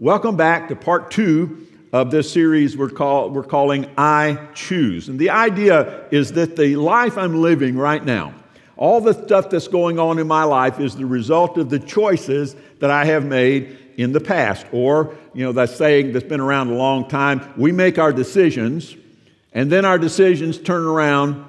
Welcome back to part two of this series we're calling I Choose. And the idea is that the life I'm living right now, all the stuff that's going on in my life is the result of the choices that I have made in the past. Or, you know, that saying that's been around a long time, we make our decisions and then our decisions turn around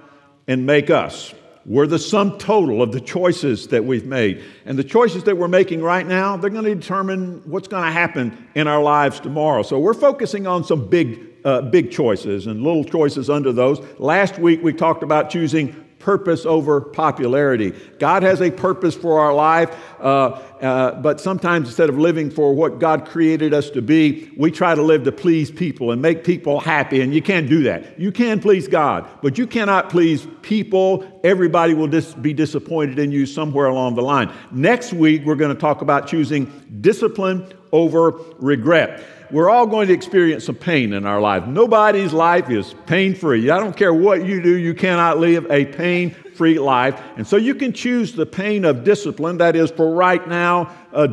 and make us. We're the sum total of the choices that we've made. And the choices that we're making right now, they're going to determine what's going to happen in our lives tomorrow. So we're focusing on some big choices and little choices under those. Last week, we talked about choosing purpose over popularity. God has a purpose for our life, but sometimes instead of living for what God created us to be, we try to live to please people and make people happy, and you can't do that. You can please God, but you cannot please people. Everybody will be disappointed in you somewhere along the line. Next week, we're going to talk about choosing discipline over regret. We're all going to experience some pain in our life. Nobody's life is pain-free. I don't care what you do, you cannot live a pain-free life. And so you can choose the pain of discipline, that is for right now,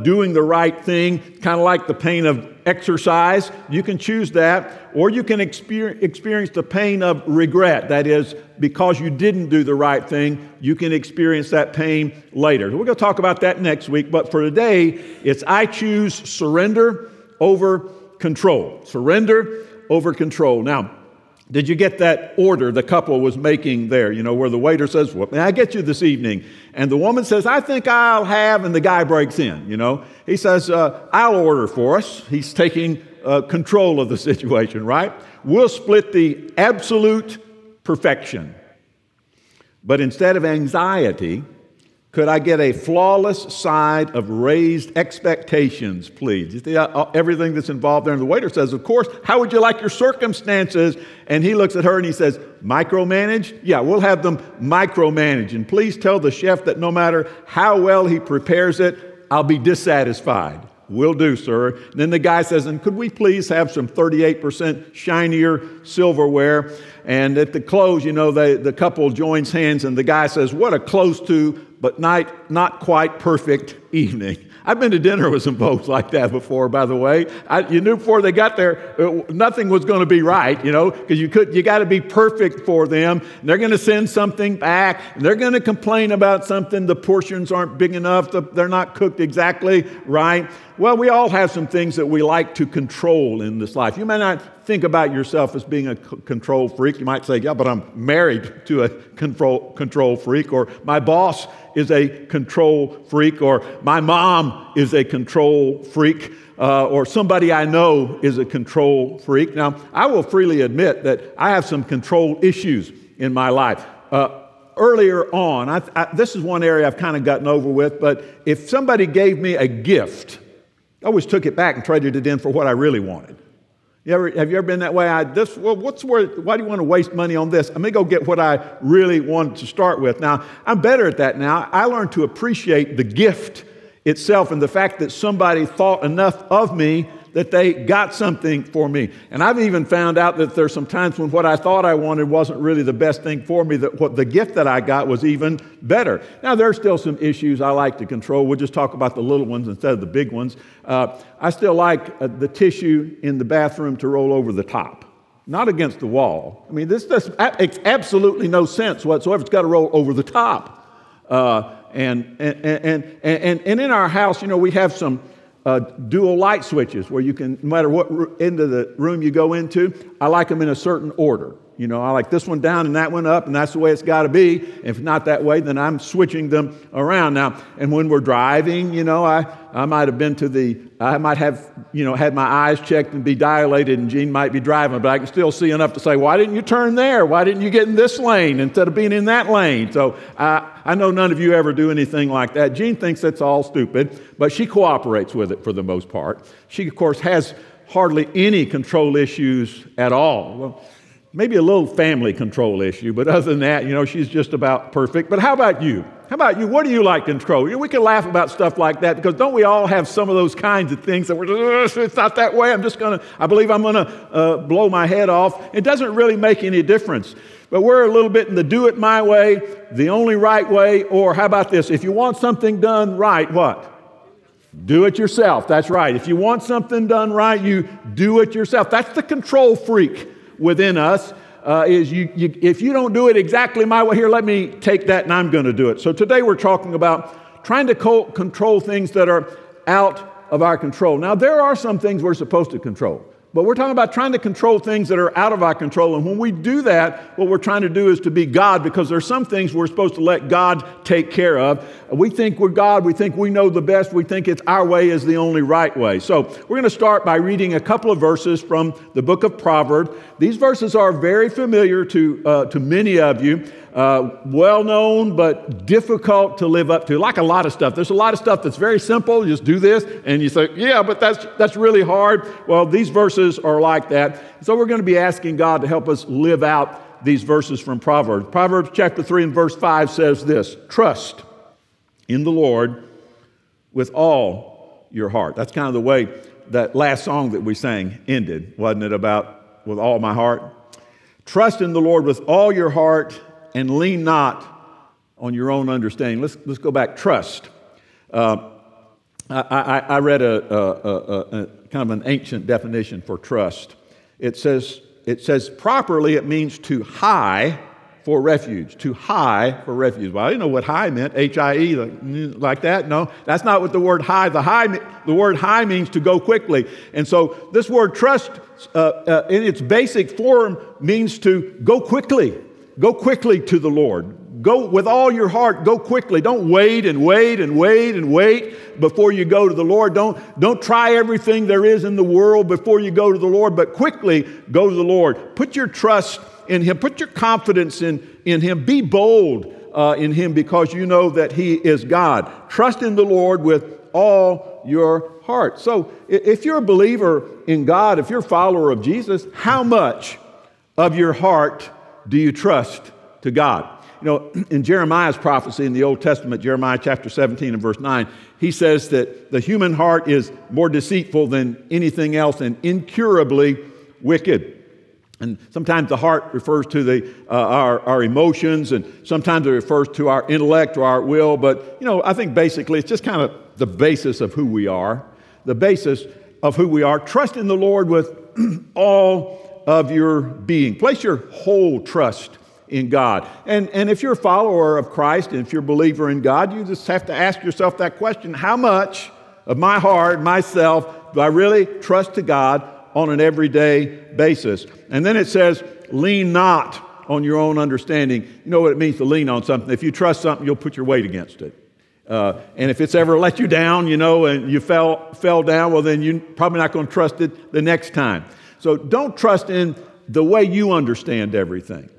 doing the right thing, kind of like the pain of exercise. You can choose that, or you can experience the pain of regret, that is because you didn't do the right thing, you can experience that pain later. We're going to talk about that next week, but for today, it's I choose surrender over control. Surrender over control. Now, did you get that order the couple was making there, you know, where the waiter says, well, may I get you this evening? And the woman says, I think I'll have, and the guy breaks in, you know. He says, I'll order for us. He's taking control of the situation, right? We'll split the absolute perfection. But instead of anxiety, could I get a flawless side of raised expectations, please? You see everything that's involved there. And the waiter says, of course, how would you like your circumstances? And he looks at her and he says, micromanage? Yeah, we'll have them micromanage. And please tell the chef that no matter how well he prepares it, I'll be dissatisfied. Will do, sir. And then the guy says, and could we please have some 38% shinier silverware? And at the close, you know, the couple joins hands and the guy says, what a close to but not quite perfect evening. I've been to dinner with some folks like that before, by the way. You knew before they got there, nothing was going to be right, you know, because you got to be perfect for them. And they're going to send something back. And they're going to complain about something. The portions aren't big enough. They're not cooked exactly right. Well, we all have some things that we like to control in this life. You may not think about yourself as being a control freak. You might say, yeah, but I'm married to a control freak, or my boss is a control freak, or my mom is a control freak, or somebody I know is a control freak. Now, I will freely admit that I have some control issues in my life. Earlier on, this is one area I've kind of gotten over with, but if somebody gave me a gift, I always took it back and traded it in for what I really wanted. Have you ever been that way? Why do you want to waste money on this? I'm going to go get what I really wanted to start with. Now, I'm better at that now. I learned to appreciate the gift itself and the fact that somebody thought enough of me that they got something for me. And I've even found out that there's some times when what I thought I wanted wasn't really the best thing for me, that what the gift that I got was even better. Now, there's still some issues I like to control. We'll just talk about the little ones instead of the big ones. I still like the tissue in the bathroom to roll over the top, not against the wall. I mean, this does makes absolutely no sense whatsoever. It's got to roll over the top. And in our house, you know, we have some dual light switches where you can, no matter what end of the room you go into, I like them in a certain order. You know, I like this one down and that one up, and that's the way it's got to be. If not that way, then I'm switching them around now. And when we're driving, you know, I might have had my eyes checked and be dilated, and Gene might be driving, but I can still see enough to say, why didn't you turn there? Why didn't you get in this lane instead of being in that lane? So I know none of you ever do anything like that. Gene thinks that's all stupid, but she cooperates with it for the most part. She, of course, has hardly any control issues at all. Well, maybe a little family control issue, but other than that, you know, she's just about perfect. But how about you? What do you like to control? You know, we can laugh about stuff like that because don't we all have some of those kinds of things that we're, it's not that way. I believe I'm going to blow my head off. It doesn't really make any difference. But we're a little bit in the do it my way, the only right way, or how about this? If you want something done right, what? Do it yourself. That's right. If you want something done right, you do it yourself. That's the control freak within us. If you don't do it exactly my way, here, let me take that and I'm going to do it. So today we're talking about trying to control things that are out of our control. Now, there are some things we're supposed to control, but we're talking about trying to control things that are out of our control. And when we do that, what we're trying to do is to be God, because there are some things we're supposed to let God take care of. We think we're God. We think we know the best. We think it's our way is the only right way. So we're going to start by reading a couple of verses from the book of Proverbs. These verses are very familiar to many of you. Well-known, but difficult to live up to. Like a lot of stuff. There's a lot of stuff that's very simple. You just do this, and you say, yeah, but that's really hard. Well, these verses are like that. So we're going to be asking God to help us live out these verses from Proverbs. Proverbs chapter 3 and verse 5 says this: trust in the Lord with all your heart. That's kind of the way that last song that we sang ended, wasn't it, about with all my heart? Trust in the Lord with all your heart, and lean not on your own understanding. Let's go back. Trust. I read a kind of an ancient definition for trust. It says properly it means to hie for refuge. To hie for refuge. Well, I didn't know what hie meant. H-I-E like that. No, that's not what the word hie. The word hie means to go quickly. And so this word trust, in its basic form, means to go quickly. Go quickly to the Lord. Go with all your heart. Go quickly. Don't wait and wait and wait and wait before you go to the Lord. Don't try everything there is in the world before you go to the Lord, but quickly go to the Lord. Put your trust in Him. Put your confidence in Him. Be bold in Him, because you know that He is God. Trust in the Lord with all your heart. So if you're a believer in God, if you're a follower of Jesus, how much of your heart do you trust to God? You know, in Jeremiah's prophecy in the Old Testament, Jeremiah chapter 17 and verse 9, he says that the human heart is more deceitful than anything else and incurably wicked. And sometimes the heart refers to our emotions, and sometimes it refers to our intellect or our will. But, you know, I think basically it's just kind of the basis of who we are, the basis of who we are. Trust in the Lord with all of your being. Place your whole trust in God. And if you're a follower of Christ, and if you're a believer in God, you just have to ask yourself that question: how much of my heart, myself, do I really trust to God on an everyday basis? And then it says, lean not on your own understanding. You know what it means to lean on something. If you trust something, you'll put your weight against it. And if it's ever let you down, you know, and you fell down, well, then you're probably not going to trust it the next time. So don't trust in the way you understand everything,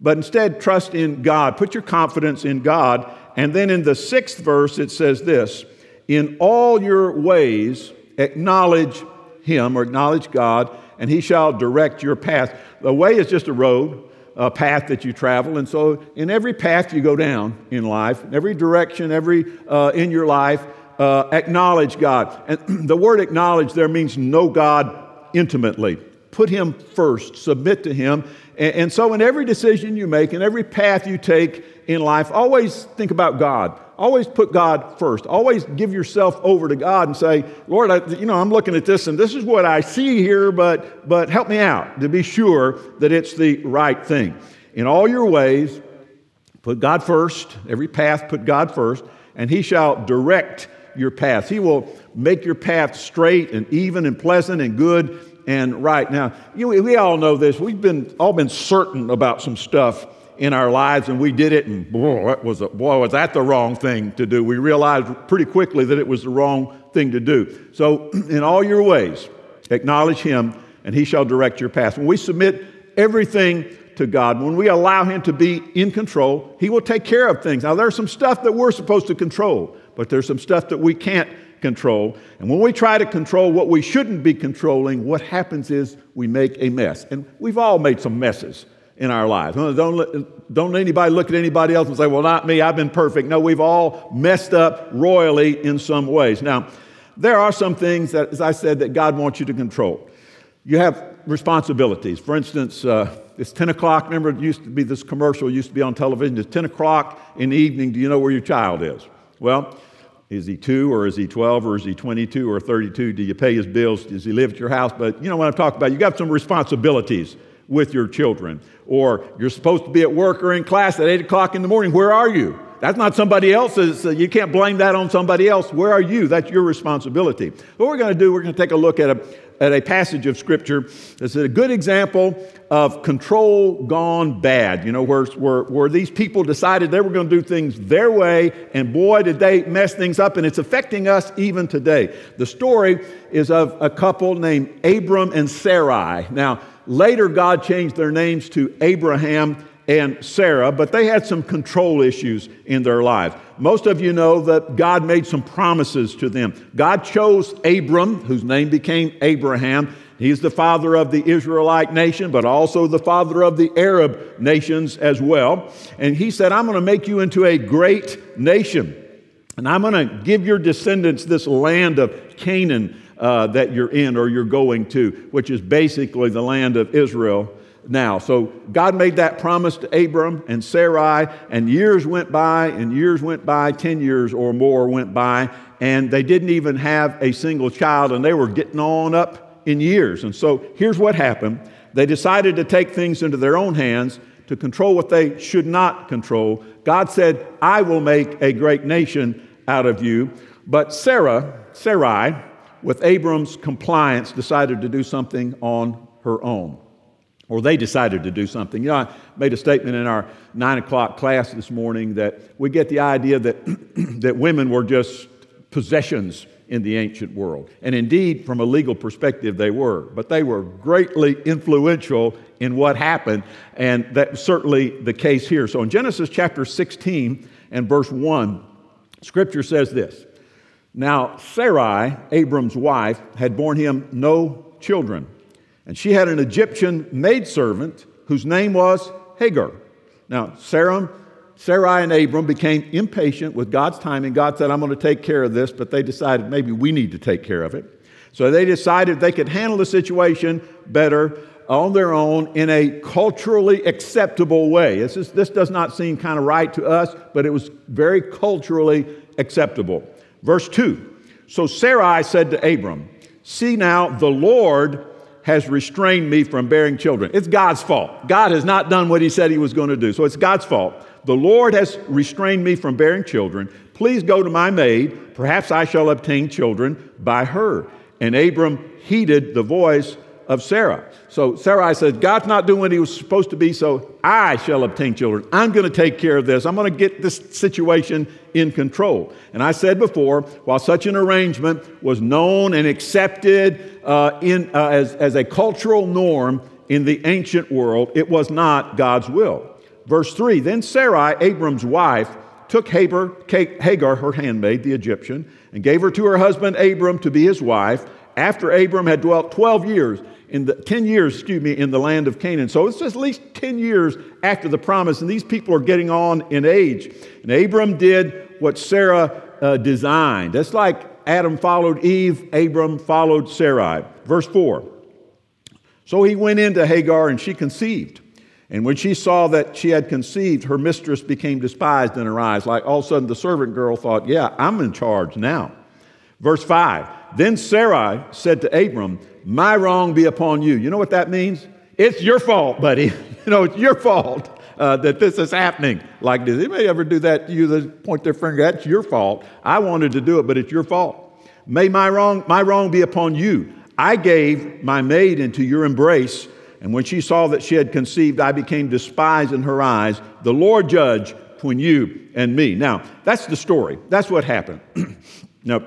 but instead trust in God. Put your confidence in God. And then in the 6th verse, it says this: in all your ways, acknowledge Him, or acknowledge God, and He shall direct your path. The way is just a road, a path that you travel. And so in every path you go down in life, in every direction, in your life, acknowledge God. And the word acknowledge there means know God intimately. Put Him first. Submit to Him. And so in every decision you make, in every path you take in life, always think about God. Always put God first. Always give yourself over to God and say, Lord, I'm looking at this, and this is what I see here, but help me out to be sure that it's the right thing. In all your ways, put God first. Every path, put God first, and He shall direct your path. He will make your path straight and even and pleasant and good and right. Now, you know, we all know this. We've all been certain about some stuff in our lives, and we did it, and was that the wrong thing to do? We realized pretty quickly that it was the wrong thing to do. So, in all your ways, acknowledge Him, and He shall direct your path. When we submit everything to God, when we allow Him to be in control, He will take care of things. Now, there's some stuff that we're supposed to control, but there's some stuff that we can't control. And when we try to control what we shouldn't be controlling, what happens is we make a mess. And we've all made some messes in our lives. Don't anybody look at anybody else and say, well, not me, I've been perfect. No, we've all messed up royally in some ways. Now, there are some things that, as I said, that God wants you to control. You have responsibilities. For instance, it's 10 o'clock. Remember, it used to be this commercial, used to be on television. It's 10 o'clock in the evening. Do you know where your child is? Well, Is he 2 or is he 12 or is he 22 or 32? Do you pay his bills? Does he live at your house? But you know what I'm talking about. You got some responsibilities with your children. Or you're supposed to be at work or in class at 8 o'clock in the morning. Where are you? That's not somebody else's. You can't blame that on somebody else. Where are you? That's your responsibility. What we're going to do, we're going to take a look at a passage of Scripture that's a good example of control gone bad, you know, where these people decided they were going to do things their way, and boy, did they mess things up, and it's affecting us even today. The story is of a couple named Abram and Sarai. Now, later God changed their names to Abraham and Sarah, but they had some control issues in their lives. Most of you know that God made some promises to them. God chose Abram, whose name became Abraham. He's the father of the Israelite nation, but also the father of the Arab nations as well. And he said, I'm going to make you into a great nation, and I'm going to give your descendants this land of Canaan that you're in or you're going to, which is basically the land of Israel now. So God made that promise to Abram and Sarai, and years went by, 10 years or more went by, and they didn't even have a single child, and they were getting on up in years. And so here's what happened. They decided to take things into their own hands to control what they should not control. God said, I will make a great nation out of you. But Sarai, with Abram's compliance, decided to do something on her own. Or they decided to do something. You know, I made a statement in our 9 o'clock class this morning that we get the idea that that women were just possessions in the ancient world. And indeed, from a legal perspective, they were. But they were greatly influential in what happened, and that's certainly the case here. So in Genesis chapter 16 and verse 1, Scripture says this, Now Sarai, Abram's wife, had borne him no children. And she had an Egyptian maidservant whose name was Hagar. Now, Sarai and Abram became impatient with God's timing. God said, I'm going to take care of this, but they decided maybe we need to take care of it. So they decided they could handle the situation better on their own in a culturally acceptable way. This does not seem kind of right to us, but it was very culturally acceptable. Verse 2, So Sarai said to Abram, See now, the Lord has restrained me from bearing children. It's God's fault. God has not done what he said he was going to do. So it's God's fault. The Lord has restrained me from bearing children. Please go to my maid. Perhaps I shall obtain children by her. And Abram heeded the voice of Sarah. So Sarai said, God's not doing what he was supposed to be, so I shall obtain children. I'm going to take care of this. I'm going to get this situation in control. And I said before, while such an arrangement was known and accepted as a cultural norm in the ancient world, it was not God's will. Verse 3, Then Sarai, Abram's wife, took Hagar, her handmaid, the Egyptian, and gave her to her husband Abram to be his wife, after Abram had dwelt 10 years in the land of Canaan. So it's at least 10 years after the promise, and these people are getting on in age. And Abram did what Sarah designed. That's like Adam followed Eve, Abram followed Sarai. Verse 4, So he went in to Hagar, and she conceived. And when she saw that she had conceived, her mistress became despised in her eyes. Like all of a sudden the servant girl thought, yeah, I'm in charge now. Verse 5, Then Sarai said to Abram, My wrong be upon you. You know what that means? It's your fault, buddy. It's your fault that this is happening like this. Anybody ever do that to you? They point their finger, that's your fault. I wanted to do it, but it's your fault. May my wrong be upon you. I gave my maid into your embrace, and when she saw that she had conceived, I became despised in her eyes. The Lord judge between you and me. Now, that's the story. That's what happened. Now,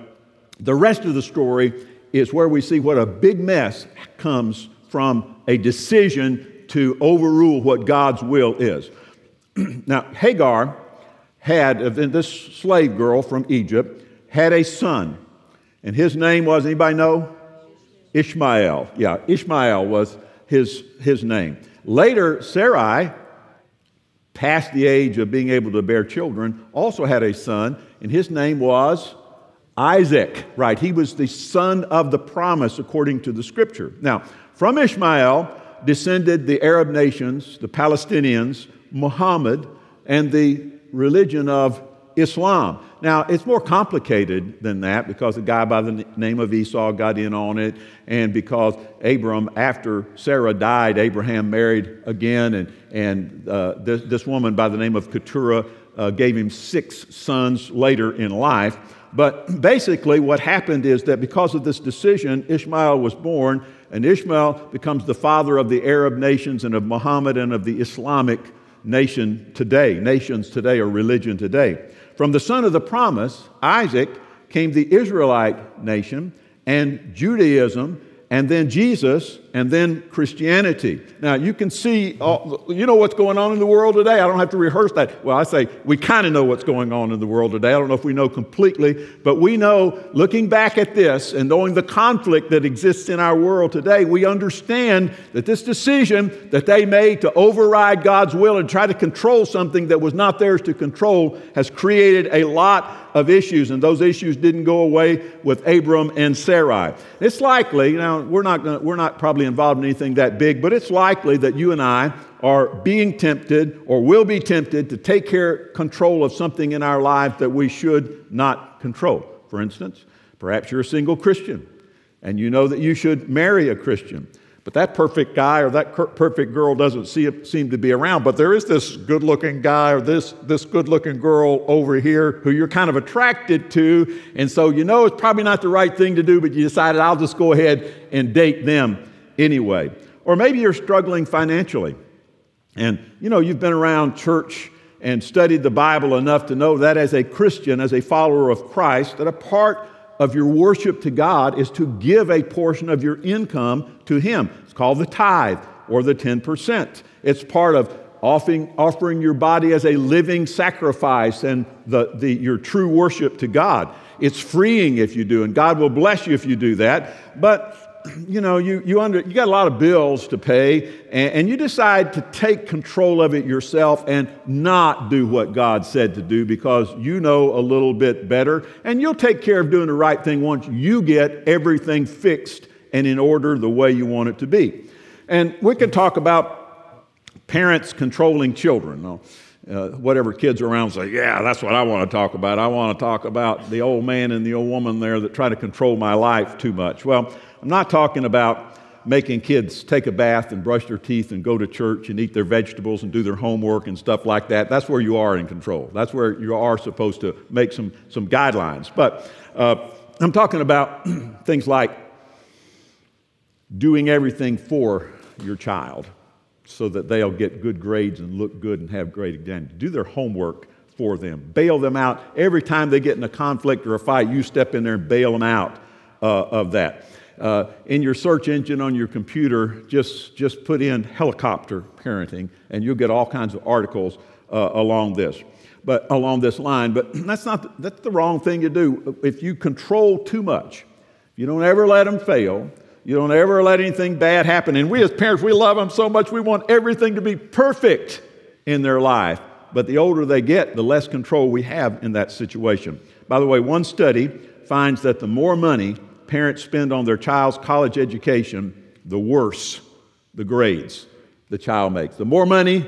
the rest of the story is where we see what a big mess comes from a decision to overrule what God's will is. Now, Hagar this slave girl from Egypt, had a son. And his name was, anybody know? Ishmael. Yeah, Ishmael was his name. Later, Sarai, past the age of being able to bear children, also had a son, and his name was Isaac, right? He was the son of the promise according to the Scripture. Now, from Ishmael descended the Arab nations, the Palestinians, Muhammad, and the religion of Islam. Now, it's more complicated than that because a guy by the name of Esau got in on it, and because Abram, after Sarah died, Abraham married again, and this woman by the name of Keturah gave him 6 sons later in life. But basically what happened is that because of this decision, Ishmael was born, and Ishmael becomes the father of the Arab nations and of Muhammad and of the Islamic nations today, or religion today. From the son of the promise, Isaac, came the Israelite nation and Judaism, and then Jesus, and then Christianity. Now, you can see, you know what's going on in the world today. I don't have to rehearse that. Well, I say we kind of know what's going on in the world today. I don't know if we know completely, but we know, looking back at this and knowing the conflict that exists in our world today, we understand that this decision that they made to override God's will and try to control something that was not theirs to control has created a lot of issues, and those issues didn't go away with Abram and Sarai. It's likely, now we're not probably involved in anything that big, but it's likely that you and I are being tempted or will be tempted to take control of something in our lives that we should not control. For instance, perhaps you're a single Christian and you know that you should marry a Christian, but that perfect guy or that perfect girl doesn't seem to be around. But there is this good-looking guy or this good-looking girl over here who you're kind of attracted to. And so you know it's probably not the right thing to do, but you decided, I'll just go ahead and date them anyway. Or maybe you're struggling financially. And, you know, you've been around church and studied the Bible enough to know that as a Christian, as a follower of Christ, that a part of your worship to God is to give a portion of your income to Him. It's called the tithe or the 10%. It's part of offering your body as a living sacrifice and your true worship to God. It's freeing if you do, and God will bless you if you do that. But you know, you got a lot of bills to pay, and you decide to take control of it yourself and not do what God said to do because you know a little bit better, and you'll take care of doing the right thing once you get everything fixed and in order the way you want it to be. And we can talk about parents controlling children. Whatever kids are around say, yeah, that's what I want to talk about. I want to talk about the old man and the old woman there that try to control my life too much. Well, I'm not talking about making kids take a bath and brush their teeth and go to church and eat their vegetables and do their homework and stuff like that. That's where you are in control. That's where you are supposed to make some guidelines. But I'm talking about things like doing everything for your child, so that they'll get good grades and look good and have great exams. Do their homework for them. Bail them out. Every time they get in a conflict or a fight, you step in there and bail them out of that. In your search engine on your computer, just put in helicopter parenting, and you'll get all kinds of articles along this line. But that's the wrong thing to do. If you control too much, you don't ever let them fail. You don't ever let anything bad happen. And we as parents, we love them so much, we want everything to be perfect in their life. But the older they get, the less control we have in that situation. By the way, one study finds that the more money parents spend on their child's college education, the worse the grades the child makes. The more money,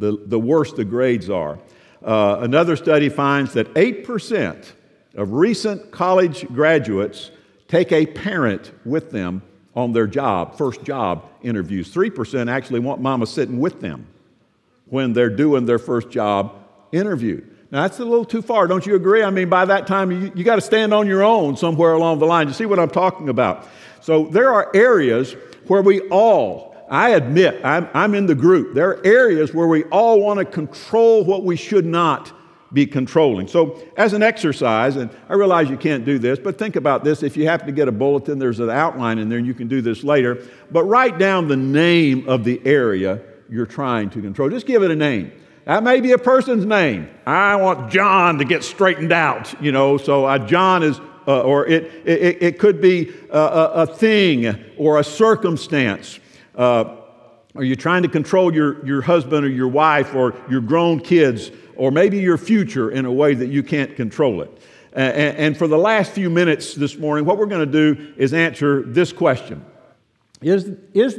the worse the grades are. Another study finds that 8% of recent college graduates take a parent with them on their first job interviews. 3% actually want mama sitting with them when they're doing their first job interview. Now, that's a little too far, don't you agree? I mean, by that time, you got to stand on your own somewhere along the line. You see what I'm talking about? So there are areas where I'm in the group. There are areas where we all want to control what we should not be controlling. So as an exercise, and I realize you can't do this, but think about this. If you happen to get a bulletin, there's an outline in there, and you can do this later. But write down the name of the area you're trying to control. Just give it a name. That may be a person's name. I want John to get straightened out, you know, so John is, or it could be a thing or a circumstance. Are you trying to control your husband or your wife or your grown kids, or maybe your future in a way that you can't control it? And for the last few minutes this morning, what we're going to do is answer this question. Is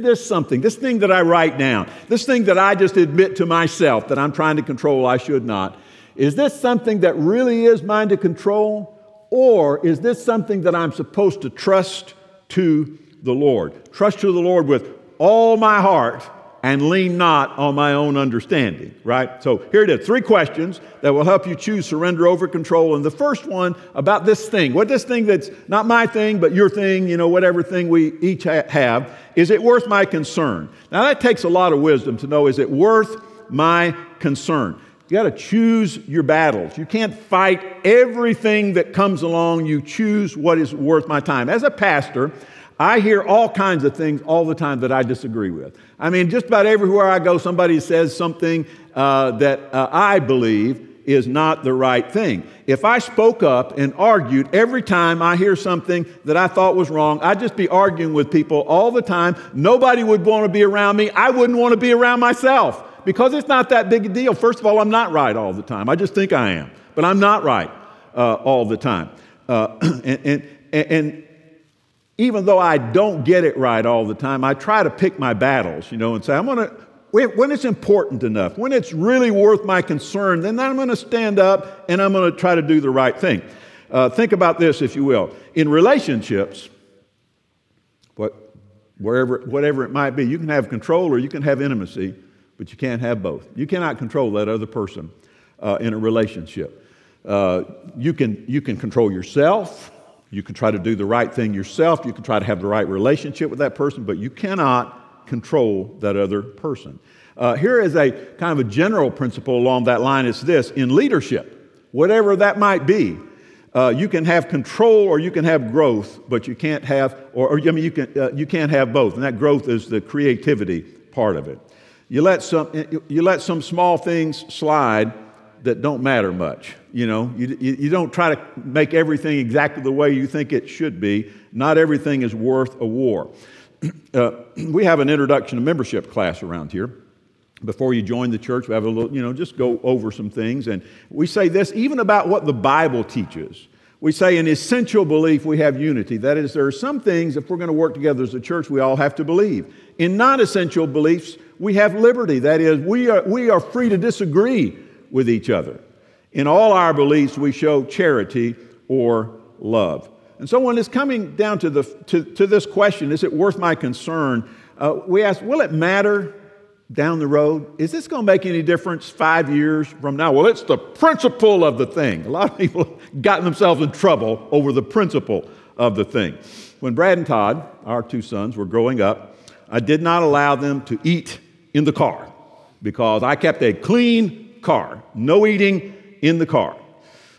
this something, this thing that I write down, this thing that I just admit to myself that I'm trying to control I should not, Is this something that really is mine to control? Or is this something that I'm supposed to trust to the Lord? Trust to the Lord with all my heart and lean not on my own understanding, right? So here it is, 3 questions that will help you choose surrender over control. And the first one about this thing, what this thing that's not my thing, but your thing, you know, whatever thing we each have, is it worth my concern? Now that takes a lot of wisdom to know, is it worth my concern? You got to choose your battles. You can't fight everything that comes along. You choose what is worth my time. As a pastor, I hear all kinds of things all the time that I disagree with. I mean, just about everywhere I go, somebody says something that I believe is not the right thing. If I spoke up and argued every time I hear something that I thought was wrong, I'd just be arguing with people all the time. Nobody would want to be around me. I wouldn't want to be around myself because it's not that big a deal. First of all, I'm not right all the time. I just think I am, but I'm not right all the time. And even though I don't get it right all the time, I try to pick my battles, you know, and say, when it's important enough, when it's really worth my concern, then I'm going to stand up and I'm going to try to do the right thing. Think about this, if you will. In relationships, whatever it might be, you can have control or you can have intimacy, but you can't have both. You cannot control that other person in a relationship. You can control yourself. You can try to do the right thing yourself. You can try to have the right relationship with that person, but you cannot control that other person. Here is a kind of a general principle along that line. It's this: in leadership, whatever that might be, you can have control or you can have growth, but you can't have, you can't have both. And that growth is the creativity part of it. You let some small things slide that don't matter much. You know, you don't try to make everything exactly the way you think it should be. Not everything is worth a war. We have an introduction to membership class around here. Before you join the church, we have a little, you know, just go over some things. And we say this even about what the Bible teaches. We say in essential belief we have unity. That is, there are some things, if we're going to work together as a church, we all have to believe. In non-essential beliefs, we have liberty. That is, we are free to disagree with each other. In all our beliefs, we show charity or love. And so when it's coming down to this question, is it worth my concern? We ask, will it matter down the road? Is this going to make any difference 5 years from now? Well, it's the principle of the thing. A lot of people have gotten themselves in trouble over the principle of the thing. When Brad and Todd, our 2 sons, were growing up, I did not allow them to eat in the car because I kept a clean car. No eating in the car.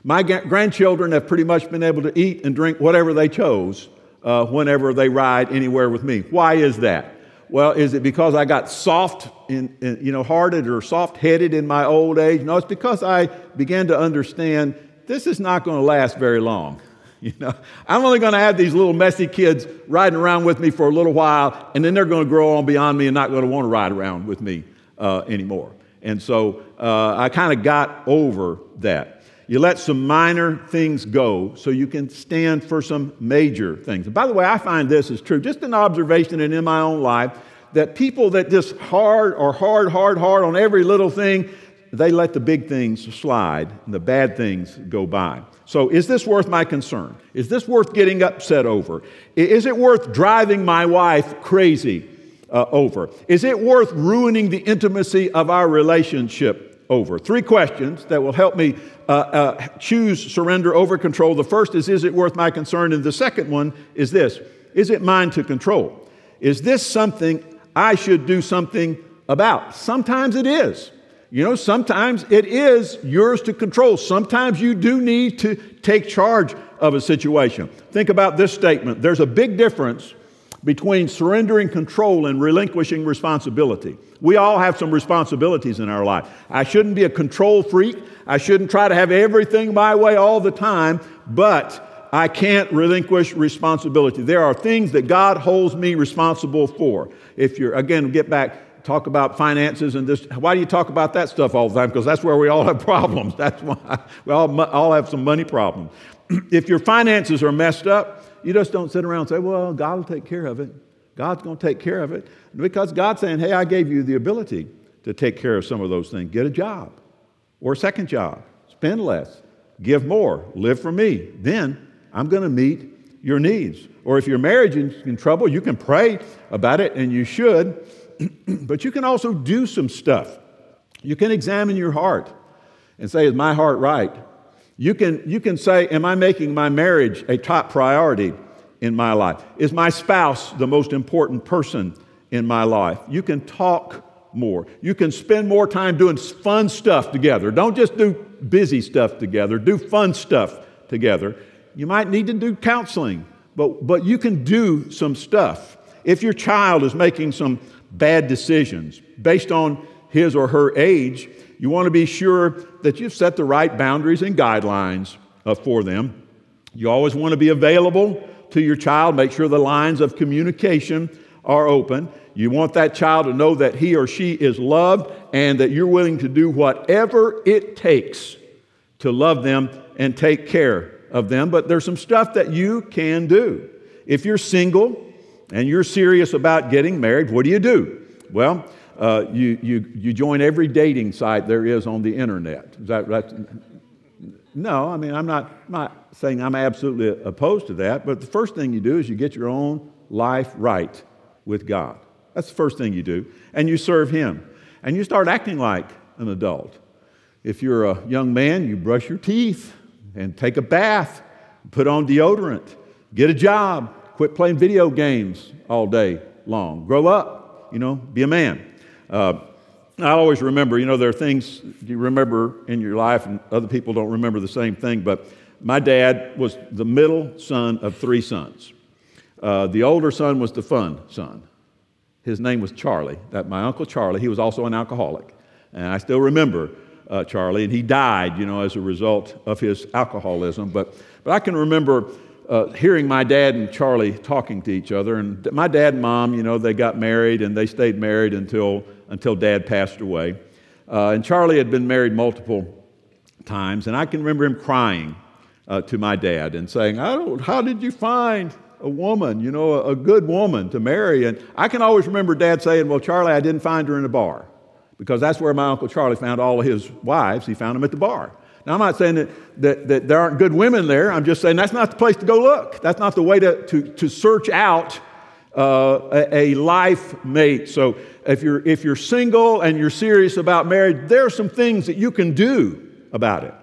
My grandchildren have pretty much been able to eat and drink whatever they chose whenever they ride anywhere with me. Why is that? Well, is it because I got soft-hearted or soft-headed in my old age? No, it's because I began to understand this is not going to last very long. You know, I'm only going to have these little messy kids riding around with me for a little while, and then they're going to grow on beyond me and not going to want to ride around with me anymore. And so I kind of got over that. You let some minor things go so you can stand for some major things. And by the way, I find this is true. Just an observation and in my own life that people that just hard on every little thing, they let the big things slide and the bad things go by. So is this worth my concern? Is this worth getting upset over? Is it worth driving my wife crazy over? Is it worth ruining the intimacy of our relationship over? 3 questions that will help me choose surrender over control. The first is it worth my concern? And the second one is this: is it mine to control? Is this something I should do something about? Sometimes it is. You know, sometimes it is yours to control. Sometimes you do need to take charge of a situation. Think about this statement. There's a big difference between surrendering control and relinquishing responsibility. We all have some responsibilities in our life. I shouldn't be a control freak. I shouldn't try to have everything my way all the time, but I can't relinquish responsibility. There are things that God holds me responsible for. If you're, again, get back, talk about finances and this. Why do you talk about that stuff all the time? Because that's where we all have problems. That's why we all have some money problems. If your finances are messed up, you just don't sit around and say, well, God will take care of it. God's going to take care of it. Because God's saying, hey, I gave you the ability to take care of some of those things. Get a job or a second job. spend less, give more, live for me. Then I'm going to meet your needs. Or if your marriage is in trouble, you can pray about it, and you should, but you can also do some stuff. You can examine your heart and say, is my heart right? You can say, am I making my marriage a top priority in my life? Is my spouse the most important person in my life? You can talk more. You can spend more time doing fun stuff together. Don't just do busy stuff together. Do fun stuff together. You might need to do counseling, but you can do some stuff. If your child is making some bad decisions based on his or her age, you want to be sure that you've set the right boundaries and guidelines for them. You always want to be available to your child. Make sure the lines of communication are open. You want that child to know that he or she is loved and that you're willing to do whatever it takes to love them and take care of them. But there's some stuff that you can do. If you're single and you're serious about getting married, what do you do? Well, you join every dating site there is on the internet. Is that right? No, I mean, I'm not saying I'm absolutely opposed to that, but the first thing you do is you get your own life right with God. That's the first thing you do. And you serve Him. And you start acting like an adult. If you're a young man, you brush your teeth and take a bath, put on deodorant, get a job, quit playing video games all day long. Grow up, be a man. I always remember, there are things you remember in your life and other people don't remember the same thing, but my dad was the middle son of three sons. The older son was the fun son. His name was Charlie. That my Uncle Charlie. He was also an alcoholic. And I still remember Charlie, and he died, as a result of his alcoholism. But I can remember hearing my dad and Charlie talking to each other. And my dad and mom, they got married, and they stayed married until Dad passed away. And Charlie had been married multiple times, and I can remember him crying to my dad and saying, how did you find a woman, a good woman to marry? And I can always remember Dad saying, well, Charlie, I didn't find her in a bar, because that's where my Uncle Charlie found all of his wives. He found them at the bar. Now, I'm not saying that there aren't good women there. I'm just saying that's not the place to go look. That's not the way to search out a life mate. So if you're single and you're serious about marriage, there are some things that you can do about it.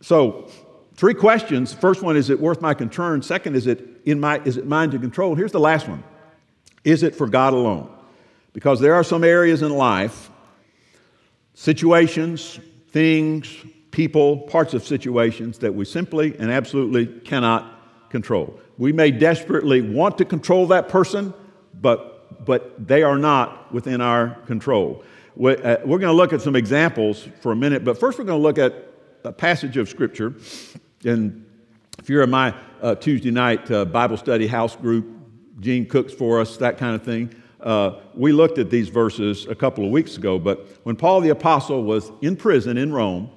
So 3 questions. First one, is it worth my concern? Second, is it mine to control? Here's the last one. Is it for God alone? Because there are some areas in life, situations, things, people, parts of situations that we simply and absolutely cannot control. We may desperately want to control that person, but they are not within our control. We're going to look at some examples for a minute, but first we're going to look at a passage of Scripture. And if you're in my Tuesday night Bible study house group, Gene cooks for us, that kind of thing. We looked at these verses a couple of weeks ago, but when Paul the Apostle was in prison in Rome,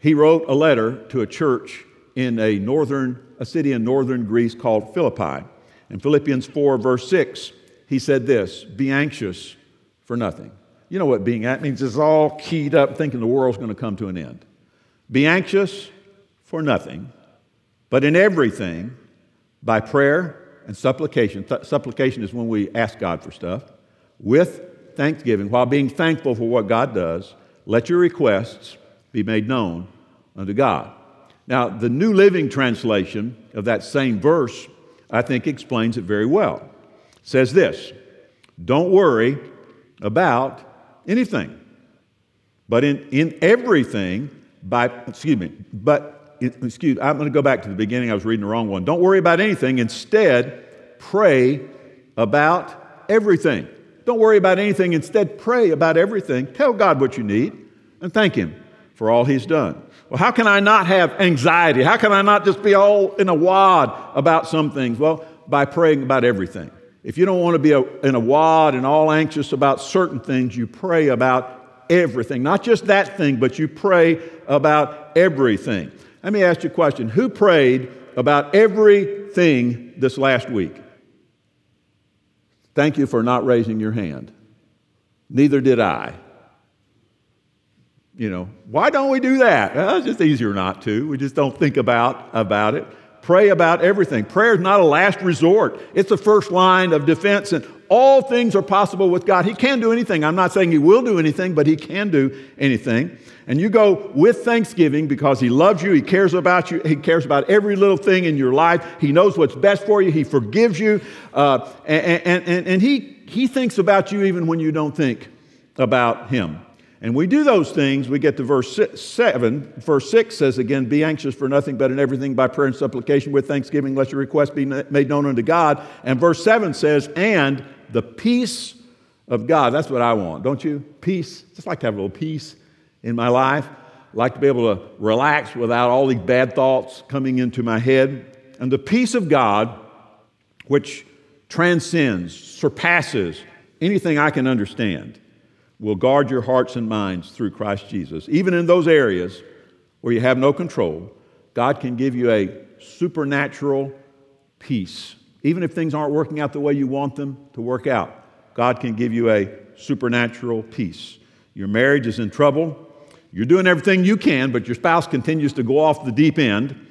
he wrote a letter to a church in a city in northern Greece called Philippi. In Philippians 4, verse 6, he said this, "Be anxious for nothing." You know what being anxious means? It's all keyed up, thinking the world's going to come to an end. "Be anxious for nothing, but in everything, by prayer and supplication." Supplication is when we ask God for stuff. "With thanksgiving, while being thankful for what God does, let your requests be made known unto God." Now, the New Living Translation of that same verse, I think, explains it very well. It says this, "Don't worry about anything, but in everything I'm going to go back to the beginning. I was reading the wrong one. Don't worry about anything. Instead, pray about everything." Don't worry about anything. Instead, pray about everything. Tell God what you need and thank Him for all He's done. Well, how can I not have anxiety? How can I not just be all in a wad about some things? Well, by praying about everything. If you don't want to be in a wad and all anxious about certain things, you pray about everything. Not just that thing, but you pray about everything. Let me ask you a question. Who prayed about everything this last week? Thank you for not raising your hand. Neither did I. you know, why don't we do that? Well, it's just easier not to. We just don't think about it. Pray about everything. Prayer is not a last resort. It's the first line of defense, and all things are possible with God. He can do anything. I'm not saying He will do anything, but He can do anything. And you go with thanksgiving because He loves you. He cares about you. He cares about every little thing in your life. He knows what's best for you. He forgives you. And He thinks about you even when you don't think about Him. And we do those things. We get to verse 7. Verse 6 says again, be anxious for nothing but in everything by prayer and supplication with thanksgiving, let your request be made known unto God. And verse 7 says, and the peace of God. That's what I want, don't you? Peace. I just like to have a little peace in my life. I like to be able to relax without all these bad thoughts coming into my head. And the peace of God, which transcends, surpasses anything I can understand, will guard your hearts and minds through Christ Jesus. Even in those areas where you have no control, God can give you a supernatural peace. Even if things aren't working out the way you want them to work out, God can give you a supernatural peace. Your marriage is in trouble. You're doing everything you can, but your spouse continues to go off the deep end.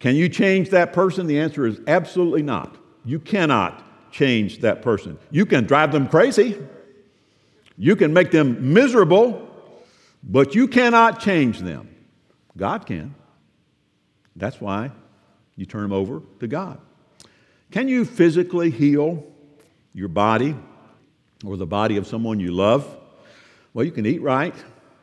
Can you change that person? The answer is absolutely not. You cannot change that person. You can drive them crazy. You can make them miserable, but you cannot change them. God can. That's why you turn them over to God. Can you physically heal your body or the body of someone you love? Well, you can eat right.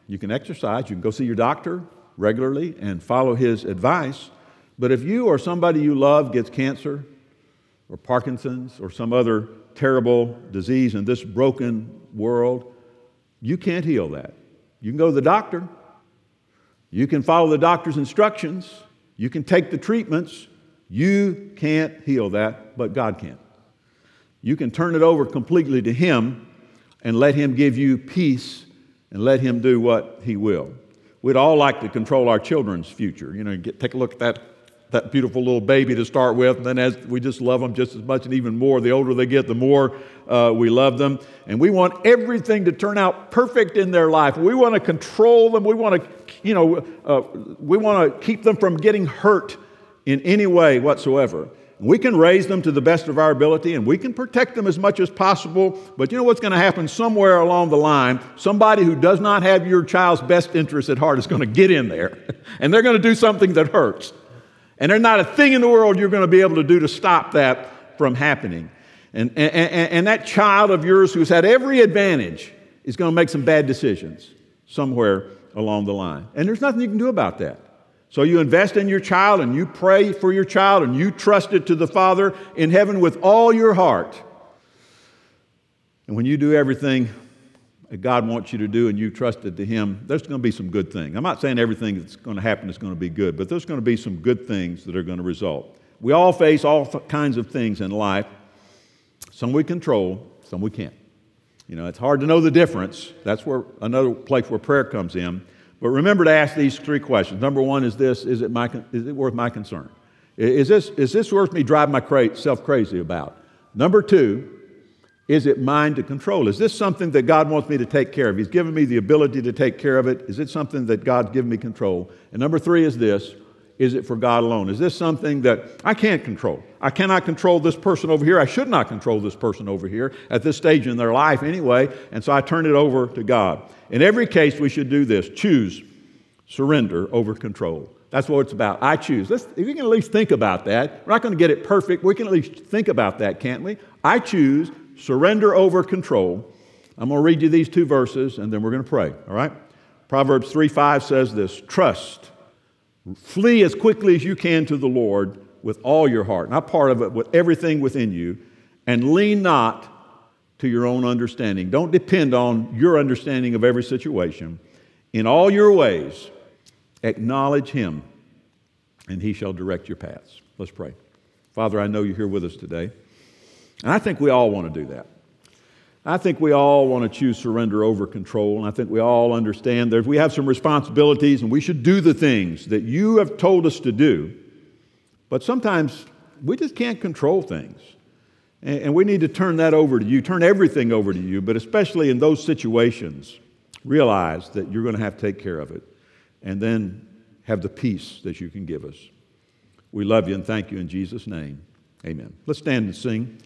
You can exercise. You can go see your doctor regularly and follow his advice. But if you or somebody you love gets cancer or Parkinson's or some other terrible disease in this broken world, you can't heal that. You can go to the doctor. You can follow the doctor's instructions. You can take the treatments. You can't heal that, but God can. You can turn it over completely to Him and let Him give you peace and let Him do what He will. We'd all like to control our children's future. You know, take a look at that beautiful little baby to start with, and then as we just love them just as much and even more. The older they get, the more we love them. And we want everything to turn out perfect in their life. We want to control them. We want to, we want to keep them from getting hurt in any way whatsoever. We can raise them to the best of our ability, and we can protect them as much as possible. But you know what's going to happen somewhere along the line? Somebody who does not have your child's best interest at heart is going to get in there, and they're going to do something that hurts. And there's not a thing in the world you're going to be able to do to stop that from happening. And that child of yours who's had every advantage is going to make some bad decisions somewhere along the line. And there's nothing you can do about that. So you invest in your child and you pray for your child and you trust it to the Father in heaven with all your heart. And when you do everything that God wants you to do and you trusted to Him, there's going to be some good things. I'm not saying everything that's going to happen is going to be good, but there's going to be some good things that are going to result. We all face all kinds of things in life. Some we control, some we can't. You know, it's hard to know the difference. That's where another place where prayer comes in. But remember to ask these three questions. Number one is this: is it worth my concern? Is this worth me driving myself crazy about? Number two, is it mine to control? Is this something that God wants me to take care of? He's given me the ability to take care of it. Is it something that God's given me control? And number three is this: is it for God alone? Is this something that I can't control? I cannot control this person over here. I should not control this person over here at this stage in their life anyway, and so I turn it over to God. In every case, we should do this: choose surrender over control. That's what it's about. I choose. If we can at least think about that. We're not going to get it perfect. We can at least think about that, can't we? I choose surrender over control. I'm going to read you these two verses, and then we're going to pray, all right? Proverbs 3:5 says this: trust, flee as quickly as you can to the Lord with all your heart, not part of it, with everything within you, and lean not to your own understanding. Don't depend on your understanding of every situation. In all your ways, acknowledge Him, and He shall direct your paths. Let's pray. Father, I know You're here with us today. And I think we all want to do that. I think we all want to choose surrender over control, and I think we all understand that we have some responsibilities and we should do the things that You have told us to do. But sometimes we just can't control things, and we need to turn that over to You, turn everything over to You, but especially in those situations realize that you're going to have to take care of it, and then have the peace that you can give us. We love you and thank you in Jesus' name. Amen. Let's stand and sing.